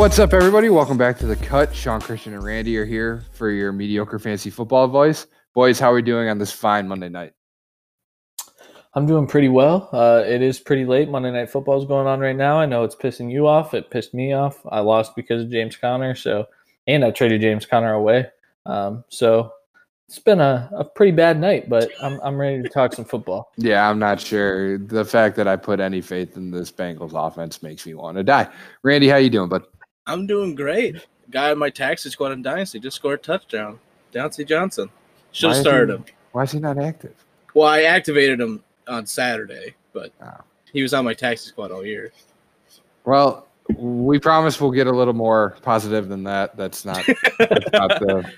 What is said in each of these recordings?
What's up, everybody? Welcome back to The Cut. Sean, Christian, and Randy are here for your mediocre fantasy football advice. Boys, how are we doing on this fine Monday night? I'm doing pretty well. It is pretty late. Monday Night Football is going on right now. I know it's pissing you off. It pissed me off. I lost because of James Conner, and I traded James Conner away. So it's been a pretty bad night, but I'm ready to talk some football. Yeah, I'm not sure. The fact that I put any faith in this Bengals offense makes me want to die. Randy, how you doing, bud? I'm doing great. Guy on my taxi squad in Dynasty just scored a touchdown. Downcy Johnson. Should have started him. Why is he not active? Well, I activated him on Saturday, but he was on my taxi squad all year. Well, we promise we'll get a little more positive than that. That's not the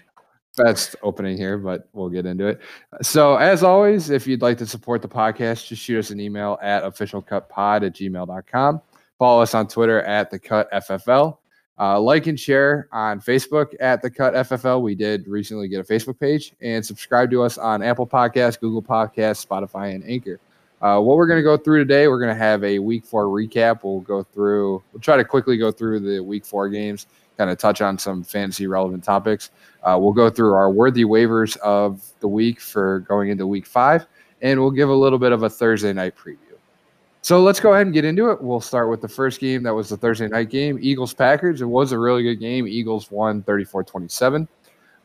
best opening here, but we'll get into it. So, as always, if you'd like to support the podcast, just shoot us an email at officialcutpod@gmail.com. Follow us on Twitter at thecutffl. Like and share on Facebook at The Cut FFL. We did recently get a Facebook page, and subscribe to us on Apple Podcasts, Google Podcasts, Spotify, and Anchor. What we're going to go through today, we're going to have a Week 4 recap. We'll try to quickly go through the Week 4 games, kind of touch on some fantasy-relevant topics. We'll go through our worthy waivers of the week for going into Week 5, and we'll give a little bit of a Thursday night preview. So let's go ahead and get into it. We'll start with the first game. That was the Thursday night game, Eagles-Packers. It was a really good game. Eagles won 34-27.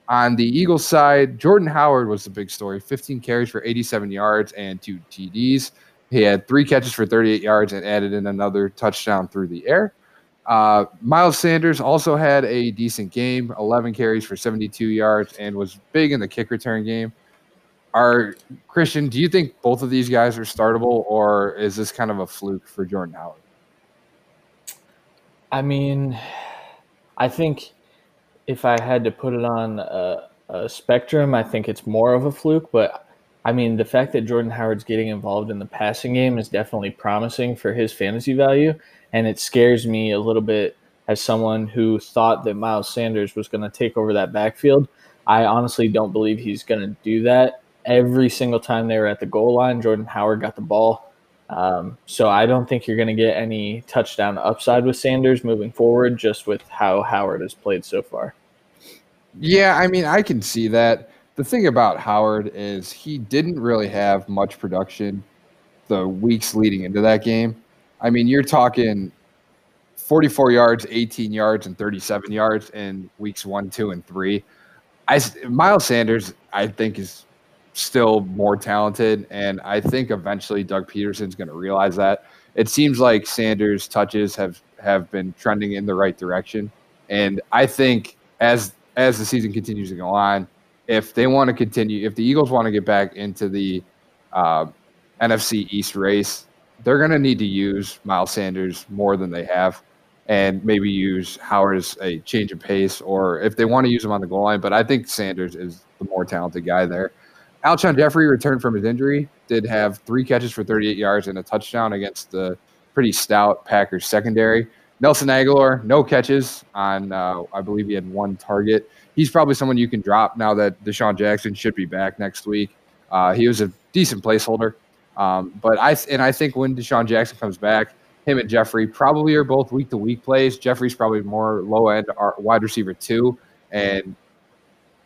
On the Eagles side, Jordan Howard was the big story, 15 carries for 87 yards and 2 TDs. He had 3 catches for 38 yards and added in another touchdown through the air. Miles Sanders also had a decent game, 11 carries for 72 yards, and was big in the kick return game. Christian, do you think both of these guys are startable, or is this kind of a fluke for Jordan Howard? I mean, I think if I had to put it on a spectrum, I think it's more of a fluke. But, I mean, the fact that Jordan Howard's getting involved in the passing game is definitely promising for his fantasy value, and it scares me a little bit as someone who thought that Miles Sanders was going to take over that backfield. I honestly don't believe he's going to do that. Every single time they were at the goal line, Jordan Howard got the ball. So I don't think you're going to get any touchdown upside with Sanders moving forward, just with how Howard has played so far. Yeah, I mean, I can see that. The thing about Howard is he didn't really have much production the weeks leading into that game. I mean, you're talking 44 yards, 18 yards, and 37 yards in weeks 1, 2, and 3. Miles Sanders, I think, is still more talented, and I think eventually Doug Peterson's going to realize that. It seems like Sanders' touches have been trending in the right direction, and I think as the season continues to go on, if the Eagles want to get back into the NFC East race, they're going to need to use Miles Sanders more than they have, and maybe use Howard as a change of pace, or if they want to use him on the goal line. But I think Sanders is the more talented guy there. Alshon Jeffrey returned from his injury, did have 3 catches for 38 yards and a touchdown against the pretty stout Packers secondary. Nelson Agholor, no catches on, I believe he had 1 target. He's probably someone you can drop now that DeSean Jackson should be back next week. He was a decent placeholder. But I think when DeSean Jackson comes back, him and Jeffrey probably are both week-to-week plays. Jeffrey's probably more low-end wide receiver 2, and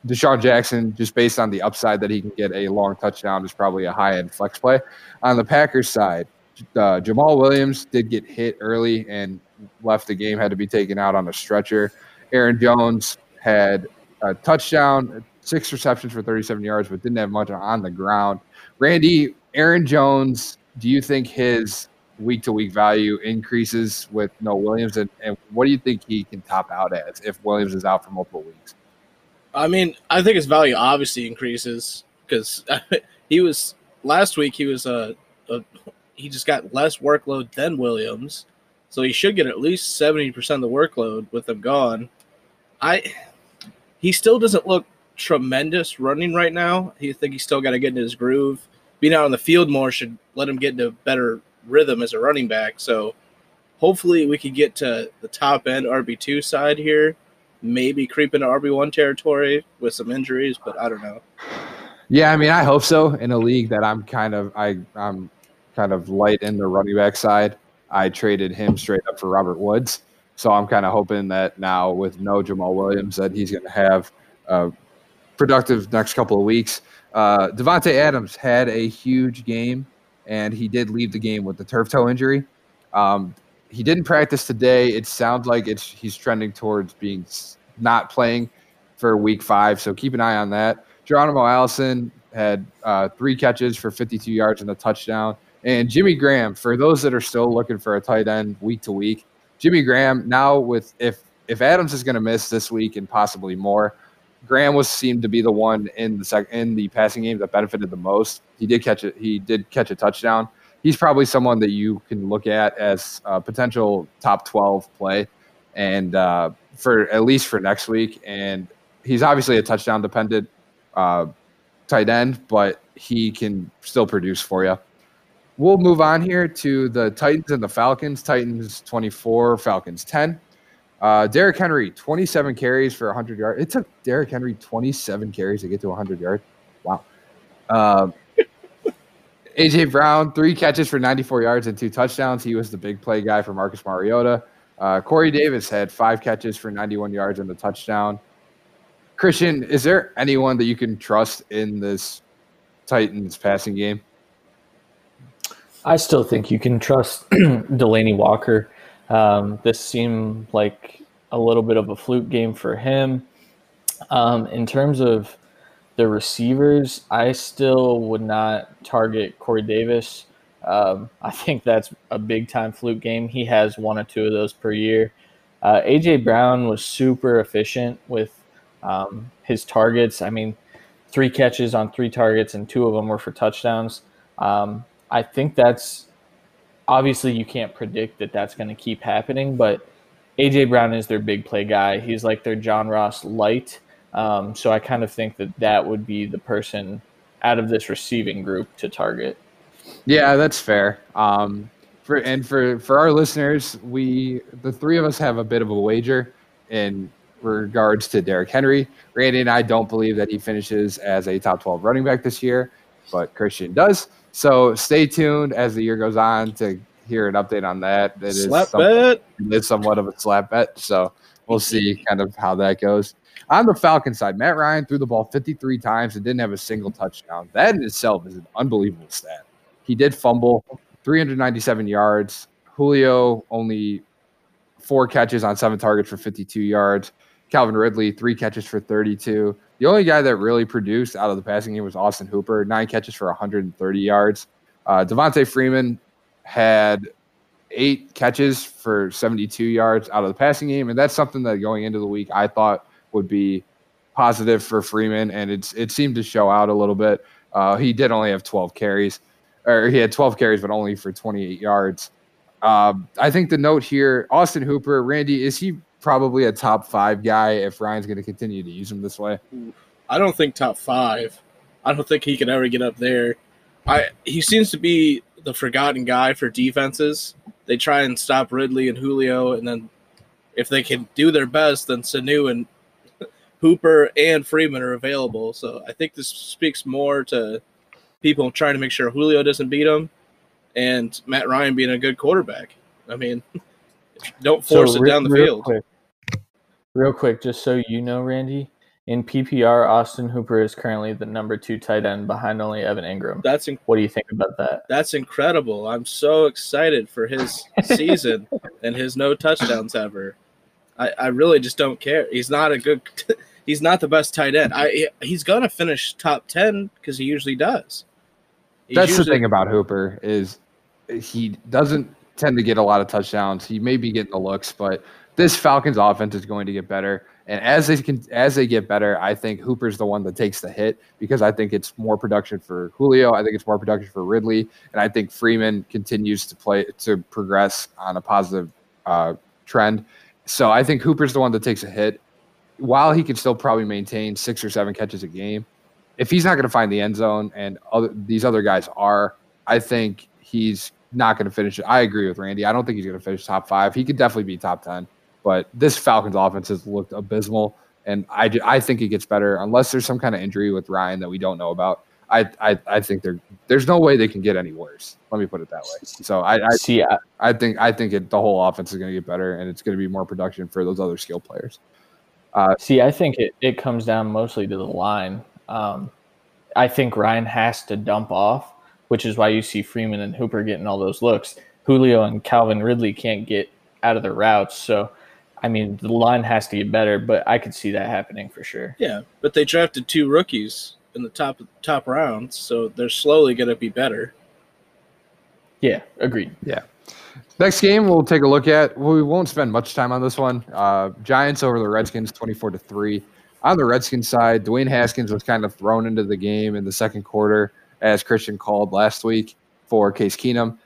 DeSean Jackson, just based on the upside that he can get a long touchdown, is probably a high-end flex play. On the Packers side, Jamal Williams did get hit early and left the game, had to be taken out on a stretcher. Aaron Jones had a touchdown, 6 receptions for 37 yards, but didn't have much on the ground. Randy, Aaron Jones, do you think his week-to-week value increases with no Williams, and what do you think he can top out as if Williams is out for multiple weeks? I mean, I think his value obviously increases because he just got less workload than Williams, so he should get at least 70% of the workload with him gone. He still doesn't look tremendous running right now. I think he's still got to get into his groove. Being out on the field more should let him get into a better rhythm as a running back, so hopefully we could get to the top end RB2 side here, maybe creep into RB1 territory with some injuries, but I don't know. Yeah, I mean, I hope so. In a league that I'm kind of light in the running back side, I traded him straight up for Robert Woods, So I'm kind of hoping that now with no Jamal Williams that he's going to have a productive next couple of weeks. Devontae Adams had a huge game, and he did leave the game with the turf toe injury. He didn't practice today. It sounds like he's trending towards being not playing for week 5, so keep an eye on that. Geronimo Allison had 3 catches for 52 yards and a touchdown. And Jimmy Graham, for those that are still looking for a tight end week to week, Jimmy Graham now with if Adams is going to miss this week and possibly more, Graham was seemed to be the one in the passing game that benefited the most. He did catch a touchdown. He's probably someone that you can look at as a potential top 12 play, and for at least for next week. And he's obviously a touchdown dependent tight end, but he can still produce for you. We'll move on here to the Titans and the Falcons. Titans 24, Falcons 10. Derrick Henry, 27 carries for 100 yards. It took Derrick Henry 27 carries to get to 100 yards. Wow. A.J. Brown, 3 catches for 94 yards and 2 touchdowns. He was the big play guy for Marcus Mariota. Corey Davis had 5 catches for 91 yards and a touchdown. Christian, is there anyone that you can trust in this Titans passing game? I still think you can trust Delanie Walker. This seemed like a little bit of a fluke game for him. In terms of the receivers, I still would not target Corey Davis. I think that's a big-time fluke game. He has 1 or 2 of those per year. A.J. Brown was super efficient with his targets. I mean, 3 catches on 3 targets, and 2 of them were for touchdowns. I think that's – obviously you can't predict that that's going to keep happening, but A.J. Brown is their big play guy. He's like their John Ross light. So I kind of think that would be the person out of this receiving group to target. Yeah, that's fair. For our listeners, the 3 of us have a bit of a wager in regards to Derrick Henry. Randy and I don't believe that he finishes as a top 12 running back this year, but Christian does. So stay tuned as the year goes on to hear an update on that. It's somewhat of a slap bet. So we'll see kind of how that goes. On the Falcons side, Matt Ryan threw the ball 53 times and didn't have a single touchdown. That in itself is an unbelievable stat. He did fumble 397 yards. Julio only 4 catches on 7 targets for 52 yards. Calvin Ridley, 3 catches for 32. The only guy that really produced out of the passing game was Austin Hooper, 9 catches for 130 yards. Devontae Freeman had 8 catches for 72 yards out of the passing game, and that's something that going into the week I thought would be positive for Freeman, and it seemed to show out a little bit. He did only have 12 carries, or he had 12 carries, but only for 28 yards. I think the note here, Austin Hooper, Randy, is he probably a top 5 guy if Ryan's going to continue to use him this way? I don't think top 5. I don't think he can ever get up there. He seems to be the forgotten guy for defenses. They try and stop Ridley and Julio, and then if they can do their best, then Sanu and Hooper and Freeman are available. So I think this speaks more to people trying to make sure Julio doesn't beat him and Matt Ryan being a good quarterback. I mean, don't force it down the field. Real quick, just so you know, Randy, in PPR, Austin Hooper is currently the number 2 tight end behind only Evan Ingram. What do you think about that? That's incredible. I'm so excited for his season and his no touchdowns ever. I really just don't care. He's not the best tight end. He's going to finish top 10 because he usually does. That's the thing about Hooper is he doesn't tend to get a lot of touchdowns. He may be getting the looks, but this Falcons offense is going to get better. And as they get better, I think Hooper's the one that takes the hit because I think it's more production for Julio. I think it's more production for Ridley. And I think Freeman continues to progress on a positive trend. So I think Hooper's the one that takes a hit. While he can still probably maintain 6 or 7 catches a game, if he's not going to find the end zone and these other guys are, I think he's not going to finish it. I agree with Randy. I don't think he's going to finish top 5. He could definitely be top 10, but this Falcons offense has looked abysmal, and I think it gets better unless there's some kind of injury with Ryan that we don't know about. I think there's no way they can get any worse. Let me put it that way. So I think the whole offense is going to get better, and it's going to be more production for those other skill players. I think it comes down mostly to the line. I think Ryan has to dump off, which is why you see Freeman and Hooper getting all those looks. Julio and Calvin Ridley can't get out of their routes. So, I mean, the line has to get better, but I could see that happening for sure. Yeah, but they drafted two rookies in the top rounds, so they're slowly going to be better. Yeah, agreed. Yeah. Next game we'll take a look at. We won't spend much time on this one. Giants over the Redskins, 24-3. On the Redskins side, Dwayne Haskins was kind of thrown into the game in the second quarter, as Christian called last week for Case Keenum.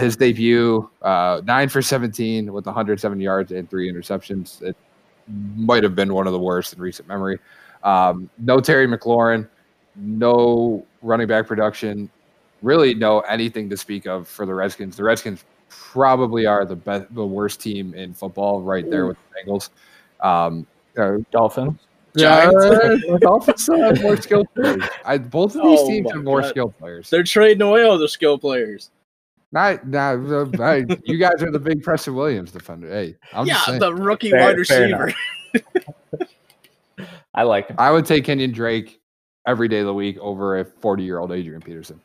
His debut, 9 for 17 with 107 yards and 3 interceptions. It might have been one of the worst in recent memory. No Terry McLaurin, no running back production, really no anything to speak of for the Redskins. The Redskins probably are the worst team in football, right there with the Bengals. Dolphins. Yeah, Dolphins still have more skilled players. Both of these teams have more skilled players. They're trading away all the skilled players. You guys are the big Preston Williams defender. Hey, I'm just saying. The rookie wide receiver. I like him. I would take Kenyan Drake every day of the week over a 40-year-old Adrian Peterson.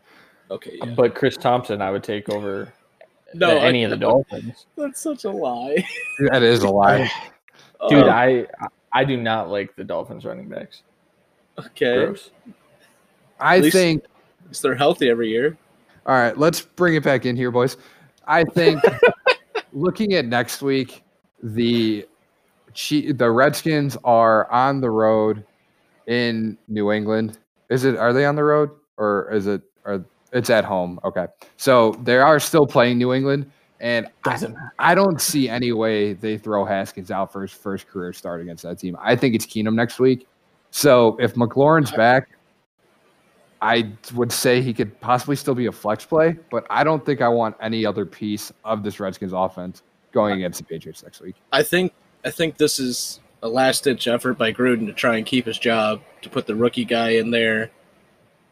Okay, yeah. But Chris Thompson, I would take over any of the Dolphins. That's such a lie. That is a lie, dude. I do not like the Dolphins running backs. Okay, gross. I think they're healthy every year. All right, let's bring it back in here, boys. I think looking at next week, the Redskins are on the road in New England. Are they on the road or is it? It's at home. Okay, so they are still playing New England, and I don't see any way they throw Haskins out for his first career start against that team. I think it's Keenum next week. So if McLaurin's back, I would say he could possibly still be a flex play, but I don't think I want any other piece of this Redskins offense going against the Patriots next week. I think this is a last-ditch effort by Gruden to try and keep his job, to put the rookie guy in there,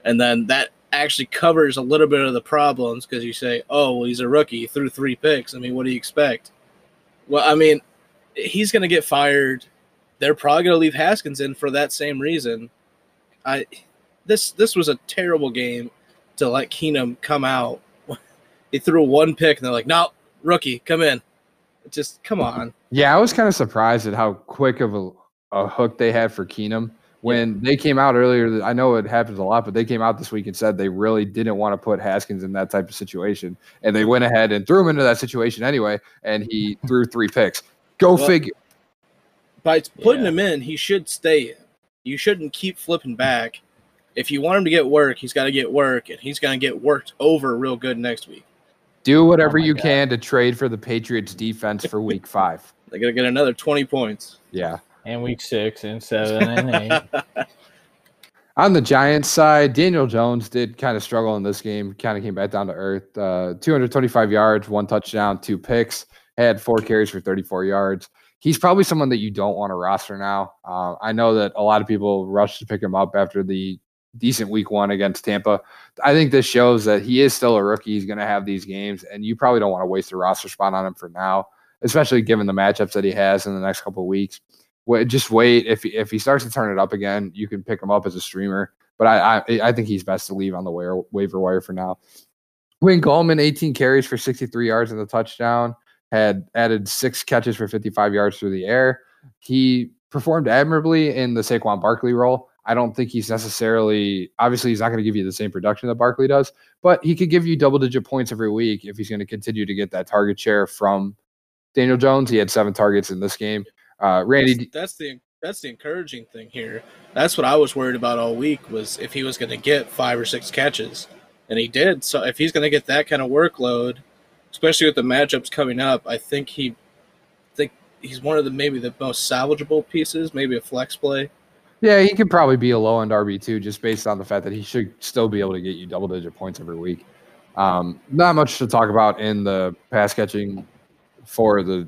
and then that actually covers a little bit of the problems because you say, oh, well, he's a rookie. He threw 3 picks. I mean, what do you expect? Well, I mean, he's going to get fired. They're probably going to leave Haskins in for that same reason. This was a terrible game to let Keenum come out. He threw 1 pick, and they're like, no, rookie, come in. Just come on. Yeah, I was kind of surprised at how quick of a hook they had for Keenum. When they came out earlier, I know it happens a lot, but they came out this week and said they really didn't want to put Haskins in that type of situation. And they went ahead and threw him into that situation anyway, and he threw 3 picks. Go figure. By putting him in, he should stay in. You shouldn't keep flipping back. If you want him to get work, he's got to get work, and he's going to get worked over real good next week. Do whatever you can to trade for the Patriots defense for week 5. They're going to get another 20 points. Yeah. And week 6 and 7 and 8. On the Giants side, Daniel Jones did kind of struggle in this game, kind of came back down to earth. 225 yards, 1 touchdown, 2 picks, had 4 carries for 34 yards. He's probably someone that you don't want to roster now. I know that a lot of people rushed to pick him up after the decent week 1 against Tampa. I think this shows that he is still a rookie. He's going to have these games, and you probably don't want to waste a roster spot on him for now, especially given the matchups that he has in the next couple of weeks. Just wait. If he starts to turn it up again, you can pick him up as a streamer. But I think he's best to leave on the waiver wire for now. Wayne Gallman, 18 carries for 63 yards and a touchdown, had added 6 catches for 55 yards through the air. He performed admirably in the Saquon Barkley role. I don't think he's necessarily – obviously, he's not going to give you the same production that Barkley does, but he could give you double-digit points every week if he's going to continue to get that target share from Daniel Jones. He had 7 targets in this game. Randy, that's the encouraging thing here. That's what I was worried about all week was if he was going to get 5 or 6 catches, and he did. So if he's going to get that kind of workload, especially with the matchups coming up, I think he's one of the maybe the most salvageable pieces, maybe a flex play. Yeah, he could probably be a low-end RB2 just based on the fact that he should still be able to get you double-digit points every week. Not much to talk about in the pass catching for the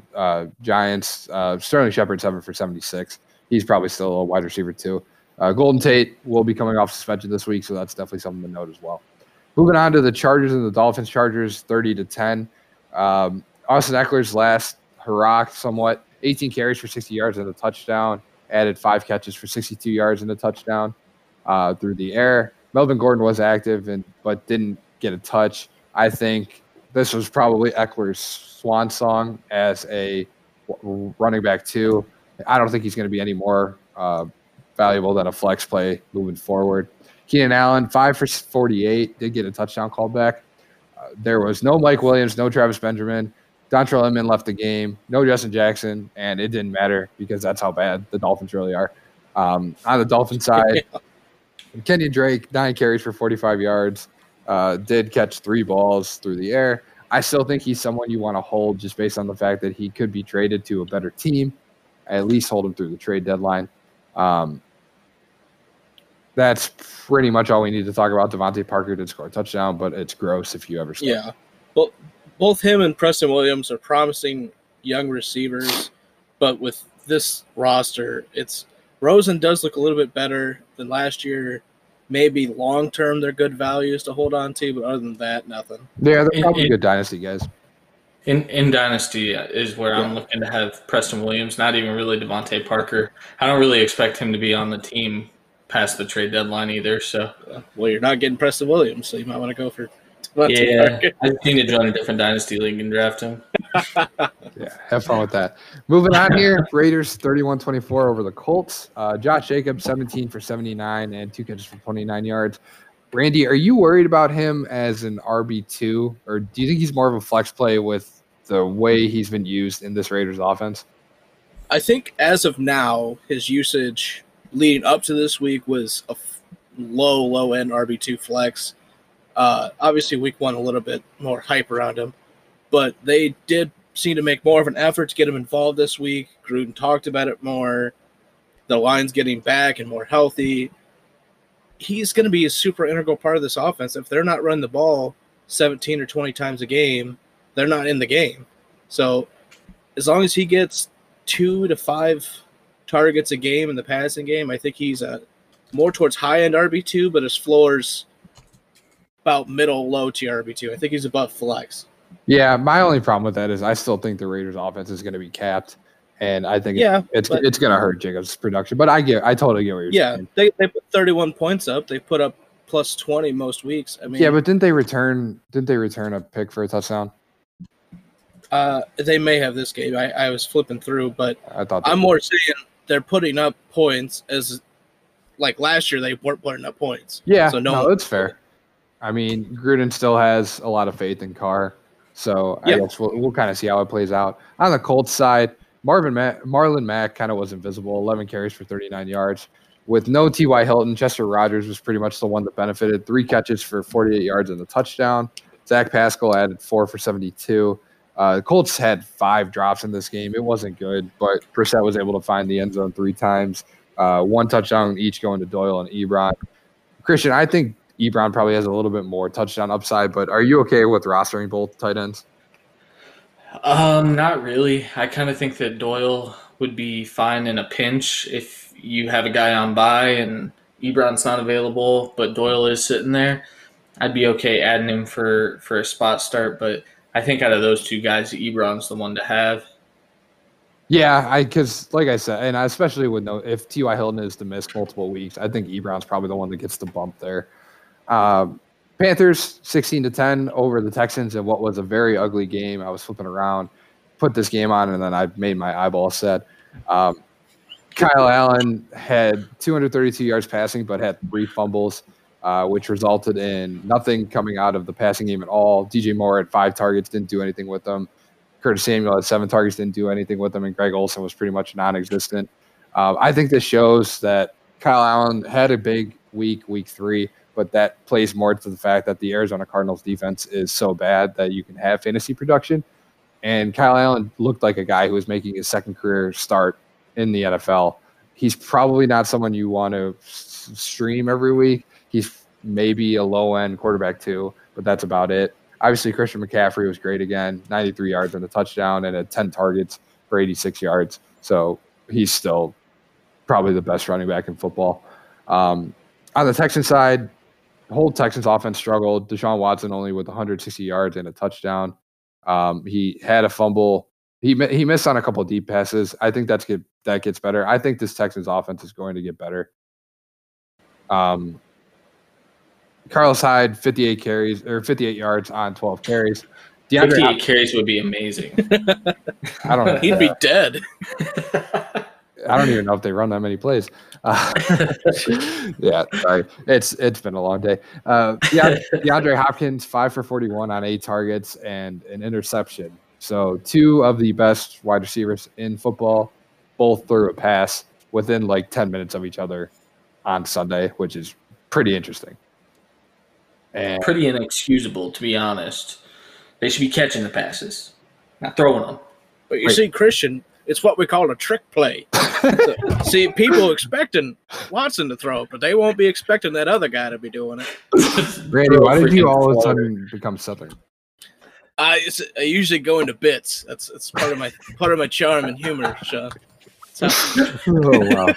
Giants. Sterling Shepard, 7 for 76. He's probably still a wide receiver, too. Golden Tate will be coming off suspension this week, so that's definitely something to note as well. Moving on to the Chargers and the Dolphins. Chargers 30-10. Austin Eckler's last hurrah somewhat. 18 carries for 60 yards and a touchdown. Added 5 catches for 62 yards and a touchdown through the air. Melvin Gordon was active but didn't get a touch. I think this was probably Eckler's swan song as a running back too. I don't think he's going to be any more valuable than a flex play moving forward. Keenan Allen, 5 for 48, did get a touchdown call back. There was no Mike Williams, no Travis Benjamin. Dontrell Inman left the game, no Justin Jackson, and it didn't matter because that's how bad the Dolphins really are. On the Dolphins side, Kenyan Drake, 9 carries for 45 yards, did catch 3 balls through the air. I still think he's someone you want to hold just based on the fact that he could be traded to a better team. At least hold him through the trade deadline. That's pretty much all we need to talk about. DeVante Parker did score a touchdown, but it's gross if you ever see. Yeah. Well, both him and Preston Williams are promising young receivers, but with this roster, it's Rosen does look a little bit better than last year. Maybe long-term they're good values to hold on to, but other than that, nothing. Yeah, they're probably good dynasty guys. In Dynasty is where I'm looking to have Preston Williams, not even really DeVante Parker. I don't really expect him to be on the team past the trade deadline either. So, well, you're not getting Preston Williams, so you might want to go for DeVante Parker. I just need to join a different Dynasty league and draft him. Yeah, have fun with that. Moving on here, Raiders 31-24 over the Colts. Josh Jacobs, 17 for 79 and 2 catches for 29 yards. Randy, are you worried about him as an RB2, or do you think he's more of a flex play with the way he's been used in this Raiders offense? I think as of now, his usage leading up to this week was a low-end RB2 flex. Obviously, week one, a little bit more hype around him, but they did seem to make more of an effort to get him involved this week. Gruden talked about it more. The line's getting back and more healthy. He's going to be a super integral part of this offense. If they're not running the ball 17 or 20 times a game, they're not in the game. So as long as he gets 2 to 5 targets a game in the passing game, I think he's more towards high-end RB2, but his floor's about middle, low tier RB2. I think he's above flex. Yeah, my only problem with that is I still think the Raiders' offense is going to be capped. And I think it's going to hurt Jacobs' production. But I totally get what you're saying. Yeah, they put 31 points up. They put up plus 20 most weeks. I mean, yeah, but didn't they return a pick for a touchdown? They may have this game. I was flipping through, but I'm more saying they're putting up points as like last year they weren't putting up points. Yeah, so no, it's fair. I mean, Gruden still has a lot of faith in Carr, so I guess we'll kind of see how it plays out. On the Colts side, Marlon Mack kind of was invisible, 11 carries for 39 yards. With no T.Y. Hilton, Chester Rogers was pretty much the one that benefited. 3 catches for 48 yards and a touchdown. Zach Pascal added 4 for 72. The Colts had 5 drops in this game. It wasn't good, but Brissett was able to find the end zone 3 times. 1 touchdown each going to Doyle and Ebron. Christian, I think Ebron probably has a little bit more touchdown upside, but are you okay with rostering both tight ends? Not really. I kind of think that Doyle would be fine in a pinch if you have a guy on bye and Ebron's not available, but Doyle is sitting there. I'd be okay adding him for a spot start, but I think out of those two guys, Ebron's the one to have. Yeah, because like I said, and especially with if T.Y. Hilton is to miss multiple weeks, I think Ebron's probably the one that gets the bump there. Panthers 16-10 over the Texans in what was a very ugly game. I was flipping around, put this game on, and then I made my eyeball set. Kyle Allen had 232 yards passing, but had 3 fumbles, which resulted in nothing coming out of the passing game at all. DJ Moore had 5 targets, didn't do anything with them. Curtis Samuel had 7 targets, didn't do anything with them, and Greg Olsen was pretty much non-existent. I think this shows that Kyle Allen had a big week 3. But that plays more to the fact that the Arizona Cardinals defense is so bad that you can have fantasy production. And Kyle Allen looked like a guy who was making his second career start in the NFL. He's probably not someone you want to stream every week. He's maybe a low-end quarterback too, but that's about it. Obviously, Christian McCaffrey was great again, 93 yards and a touchdown and had 10 targets for 86 yards. So he's still probably the best running back in football. On the Texans side, the whole Texans offense struggled. Deshaun Watson only with 160 yards and a touchdown. He had a fumble. He missed on a couple of deep passes. I think that gets better. I think this Texans offense is going to get better. Carlos Hyde, 58 carries or 58 yards on 12 carries. DeAndre 58 Hopkins, carries would be amazing. I don't know. He'd be dead. I don't even know if they run that many plays. Yeah, sorry. It's been a long day. DeAndre Hopkins, 5 for 41 on 8 targets and an interception. So two of the best wide receivers in football, both threw a pass within like 10 minutes of each other on Sunday, which is pretty interesting. And pretty inexcusable, to be honest. They should be catching the passes, not throwing them. But you see, Christian, it's what we call a trick play. So, see, people expecting Watson to throw, but they won't be expecting that other guy to be doing it. Randy, why did you all of a sudden become Southern? I usually go into bits. That's part of my charm and humor, Sean. So. Oh, wow.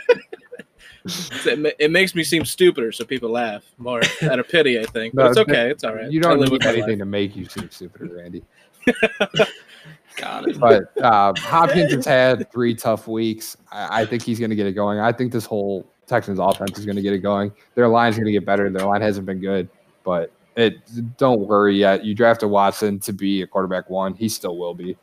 It makes me seem stupider, so people laugh more out of pity, I think. But no, it's okay. It's all right. You don't need anything to make you seem stupider, Randy. Got it. But Hopkins has had 3 tough weeks. I think he's going to get it going. I think this whole Texans offense is going to get it going. Their line's going to get better. Their line hasn't been good, but don't worry yet. You drafted Watson to be a quarterback one. He still will be.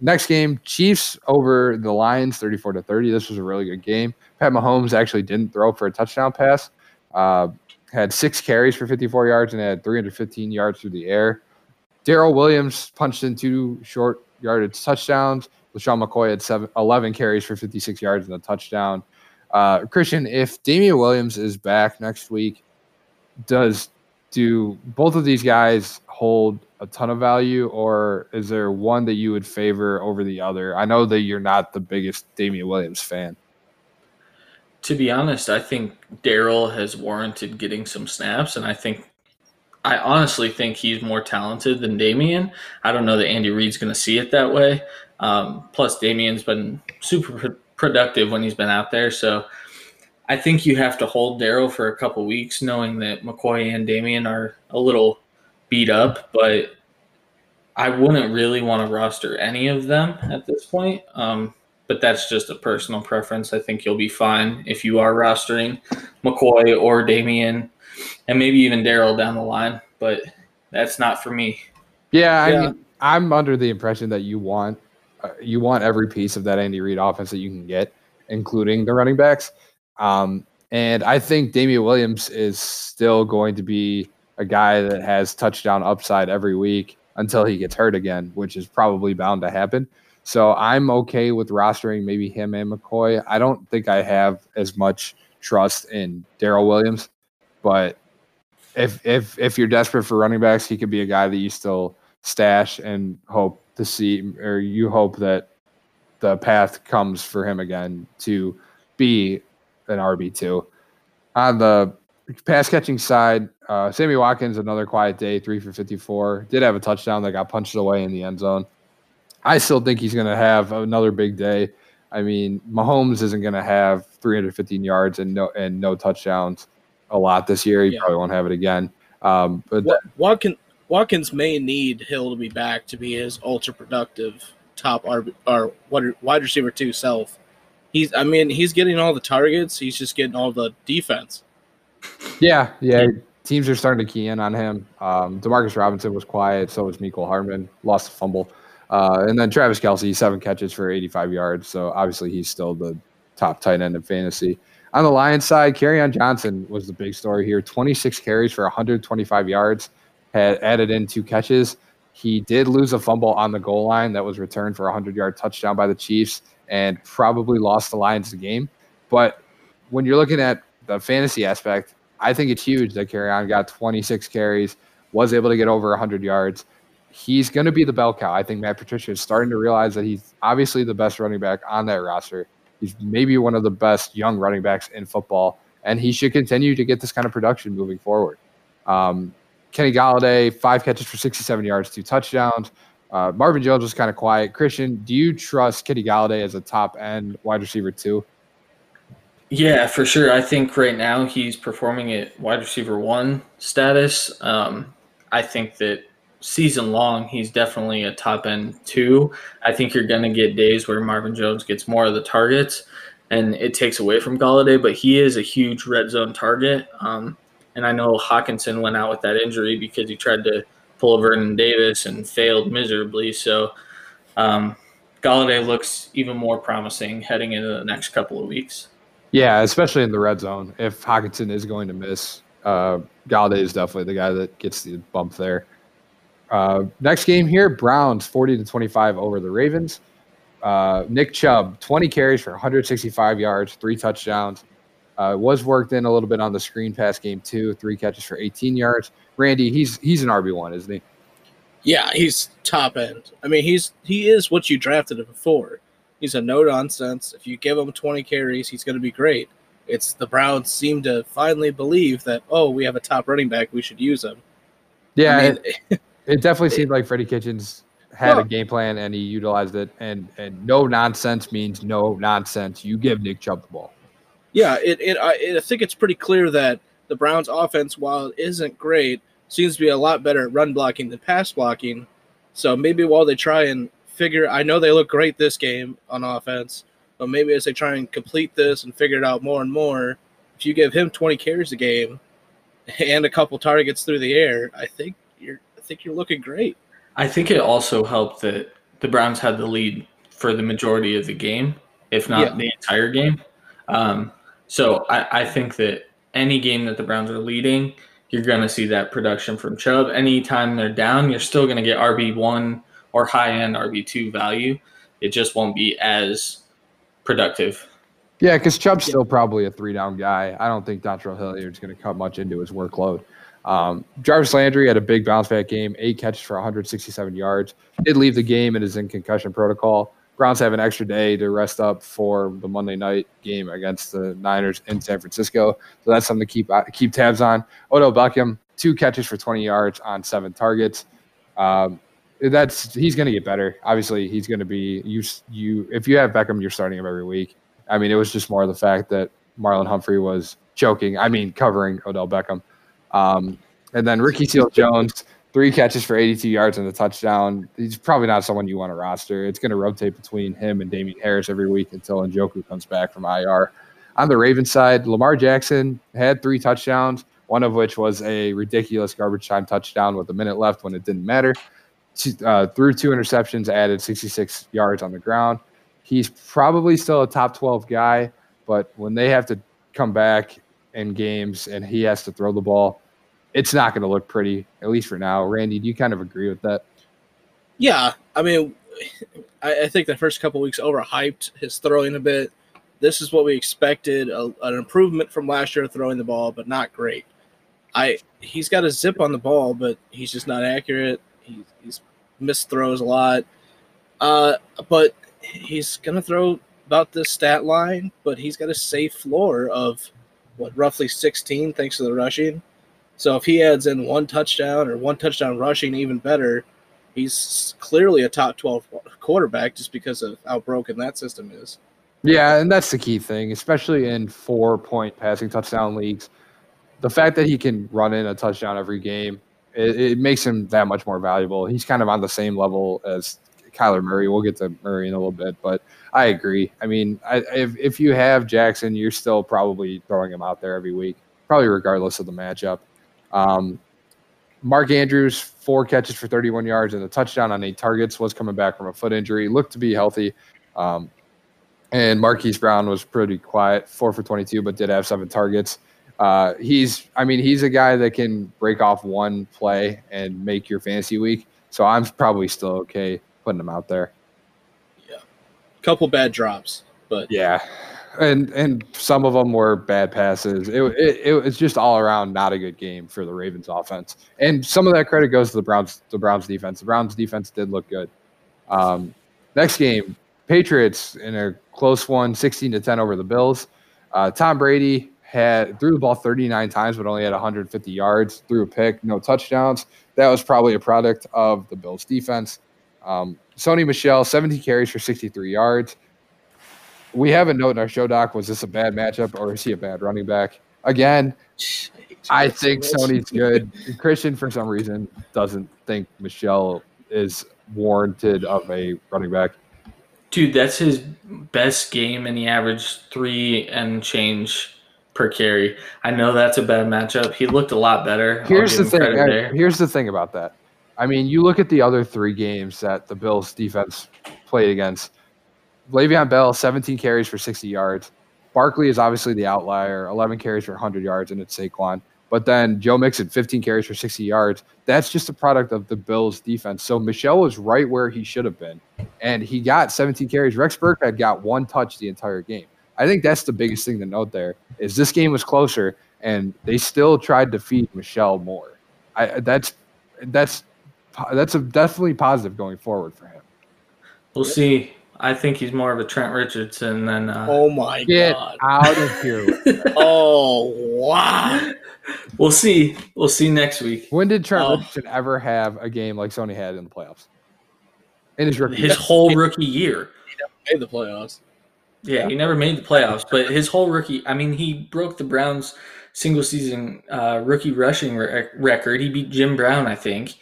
Next game, Chiefs over the Lions, 34-30. This was a really good game. Pat Mahomes actually didn't throw for a touchdown pass. Had 6 carries for 54 yards and had 315 yards through the air. Darrell Williams punched in 2 short yardage touchdowns. LaShawn McCoy had 11 carries for 56 yards and a touchdown. Christian, if Damian Williams is back next week, do both of these guys hold a ton of value, or is there one that you would favor over the other? I know that you're not the biggest Damian Williams fan. To be honest, I think Darrell has warranted getting some snaps, and I honestly think he's more talented than Damian. I don't know that Andy Reid's going to see it that way. Plus, Damian's been super productive when he's been out there. So I think you have to hold Darrell for a couple weeks, knowing that McCoy and Damian are a little beat up. But I wouldn't really want to roster any of them at this point. But that's just a personal preference. I think you'll be fine if you are rostering McCoy or Damian, and maybe even Darrell down the line, but that's not for me. Yeah. I mean, I'm under the impression that you want every piece of that Andy Reid offense that you can get, including the running backs. And I think Damian Williams is still going to be a guy that has touchdown upside every week until he gets hurt again, which is probably bound to happen. So I'm okay with rostering maybe him and McCoy. I don't think I have as much trust in Darrell Williams. But if you're desperate for running backs, he could be a guy that you still stash and hope to see, or you hope that the path comes for him again to be an RB2. On the pass catching side, Sammy Watkins, another quiet day, 3 for 54. Did have a touchdown that got punched away in the end zone. I still think he's going to have another big day. I mean, Mahomes isn't going to have 315 yards and no touchdowns a lot this year. He probably won't have it again. But Watkins may need Hill to be back to be his ultra productive top wide receiver 2 self. He's getting all the targets. He's just getting all the defense. Yeah. Teams are starting to key in on him. DeMarcus Robinson was quiet. So was Mecole Hardman. Lost a fumble. And then Travis Kelce, 7 catches for 85 yards. So obviously he's still the top tight end in fantasy. On the Lions side, Kerryon Johnson was the big story here. 26 carries for 125 yards, had added in 2 catches. He did lose a fumble on the goal line that was returned for a 100-yard touchdown by the Chiefs and probably lost the Lions the game. But when you're looking at the fantasy aspect, I think it's huge that Kerryon got 26 carries, was able to get over 100 yards. He's going to be the bell cow. I think Matt Patricia is starting to realize that he's obviously the best running back on that roster. He's maybe one of the best young running backs in football, and he should continue to get this kind of production moving forward. Kenny Golladay, 5 catches for 67 yards, 2 touchdowns. Marvin Jones was kind of quiet. Christian, do you trust Kenny Golladay as a top-end wide receiver too? Yeah, for sure. I think right now he's performing at wide receiver one status. I think that season long, he's definitely a top end two. I think you're going to get days where Marvin Jones gets more of the targets and it takes away from Golladay, but he is a huge red zone target. And I know Hawkinson went out with that injury because he tried to pull a Vernon Davis and failed miserably. So Golladay looks even more promising heading into the next couple of weeks. Yeah, especially in the red zone. If Hawkinson is going to miss, Golladay is definitely the guy that gets the bump there. Next game here, Browns 40-25 over the Ravens. Nick Chubb, 20 carries for 165 yards, 3 touchdowns. Was worked in a little bit on the screen pass game too, 3 catches for 18 yards. Randy, he's an RB1, isn't he? Yeah, he's top end. I mean, he is what you drafted him for. He's a no-nonsense. If you give him 20 carries, he's going to be great. It's the Browns seem to finally believe that, oh, we have a top running back, we should use him. Yeah, I mean, it definitely seemed like Freddie Kitchens had a game plan, and he utilized it. And no-nonsense means no-nonsense. You give Nick Chubb the ball. Yeah, I think it's pretty clear that the Browns' offense, while it isn't great, seems to be a lot better at run blocking than pass blocking. So maybe while they try and figure – I know they look great this game on offense, but maybe as they try and complete this and figure it out more and more, if you give him 20 carries a game and a couple targets through the air, I think you're looking great. I think it also helped that the Browns had the lead for the majority of the game, if not the entire game. So I think that any game that the Browns are leading, you're going to see that production from Chubb. Anytime they're down, you're still going to get RB1 or high-end RB2 value. It just won't be as productive. Yeah, because Chubb's still probably a three-down guy. I don't think Dontrell Hilliard's going to cut much into his workload. Jarvis Landry had a big bounce-back game, 8 catches for 167 yards. Did leave the game and is in concussion protocol. Browns have an extra day to rest up for the Monday night game against the Niners in San Francisco. So that's something to keep tabs on. Odell Beckham, 2 catches for 20 yards on 7 targets. He's going to get better. Obviously, he's going to be – if you have Beckham, you're starting him every week. I mean, it was just more of the fact that Marlon Humphrey was covering Odell Beckham. And then Ricky Seals-Jones – 3 catches for 82 yards and a touchdown. He's probably not someone you want to roster. It's going to rotate between him and Damien Harris every week until Njoku comes back from IR. On the Ravens side, Lamar Jackson had 3 touchdowns, one of which was a ridiculous garbage time touchdown with a minute left when it didn't matter. Threw 2 interceptions, added 66 yards on the ground. He's probably still a top 12 guy, but when they have to come back in games and he has to throw the ball, it's not going to look pretty, at least for now. Randy, do you kind of agree with that? Yeah. I mean, I think the first couple of weeks overhyped his throwing a bit. This is what we expected, an improvement from last year throwing the ball, but not great. He's got a zip on the ball, but he's just not accurate. He's missed throws a lot. But he's going to throw about this stat line, but he's got a safe floor of, roughly 16 thanks to the rushing. So if he adds in 1 touchdown or 1 touchdown rushing, even better, he's clearly a top 12 quarterback just because of how broken that system is. Yeah, and that's the key thing, especially in 4-point passing touchdown leagues. The fact that he can run in a touchdown every game, it makes him that much more valuable. He's kind of on the same level as Kyler Murray. We'll get to Murray in a little bit, but I agree. I mean, if you have Jackson, you're still probably throwing him out there every week, probably regardless of the matchup. Mark Andrews, 4 catches for 31 yards and a touchdown on 8 targets, was coming back from a foot injury, looked to be healthy. And Marquise Brown was pretty quiet, 4 for 22, but did have 7 targets. He's a guy that can break off one play and make your fantasy week. So I'm probably still okay putting him out there. Yeah. Couple bad drops, but yeah. And some of them were bad passes. It's just all around not a good game for the Ravens offense. And some of that credit goes to the Browns defense. The Browns defense did look good. Next game, Patriots in a close one, 16-10 over the Bills. Tom Brady threw the ball 39 times but only had 150 yards, threw a pick, no touchdowns. That was probably a product of the Bills defense. Sony Michel, 70 carries for 63 yards. We have a note in our show, Doc. Was this a bad matchup, or is he a bad running back? Again, I think Sony's good. Christian, for some reason, doesn't think Michelle is warranted of a running back. Dude, that's his best game, and he averaged 3 and change per carry. I know that's a bad matchup. He looked a lot better. Here's the thing. Here's the thing about that. I mean, you look at the other 3 games that the Bills' defense played against. Le'Veon Bell, 17 carries for 60 yards. Barkley is obviously the outlier, 11 carries for 100 yards, and it's Saquon. But then Joe Mixon, 15 carries for 60 yards. That's just a product of the Bills' defense. So Michel was right where he should have been, and he got 17 carries. Rex Burkhead got 1 touch the entire game. I think that's the biggest thing to note there is this game was closer, and they still tried to feed Michel more. That's definitely positive going forward for him. We'll see. I think he's more of a Trent Richardson than oh my God. Get out of here. Oh, wow. We'll see. We'll see next week. When did Trent Richardson ever have a game like Sony had in the playoffs? In his rookie rookie year. He never made the playoffs. Yeah, he never made the playoffs, but his whole rookie – I mean, he broke the Browns' single-season rookie rushing record. He beat Jim Brown, I think,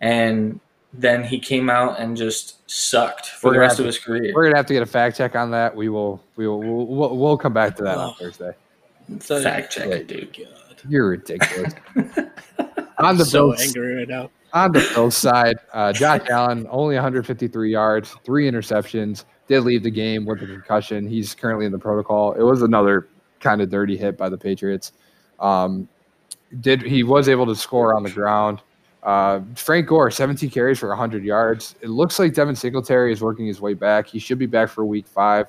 and – then he came out and just sucked for the rest of his career. We're gonna have to get a fact check on that. We'll come back to that on Thursday. So fact check, dude. God. You're ridiculous. I'm so angry right now. On the Bills side, Josh Allen only 153 yards, 3 interceptions. Did leave the game with a concussion. He's currently in the protocol. It was another kind of dirty hit by the Patriots. He was able to score on the ground. Frank Gore, 17 carries for 100 yards. It looks like Devin Singletary is working his way back. He should be back for week 5.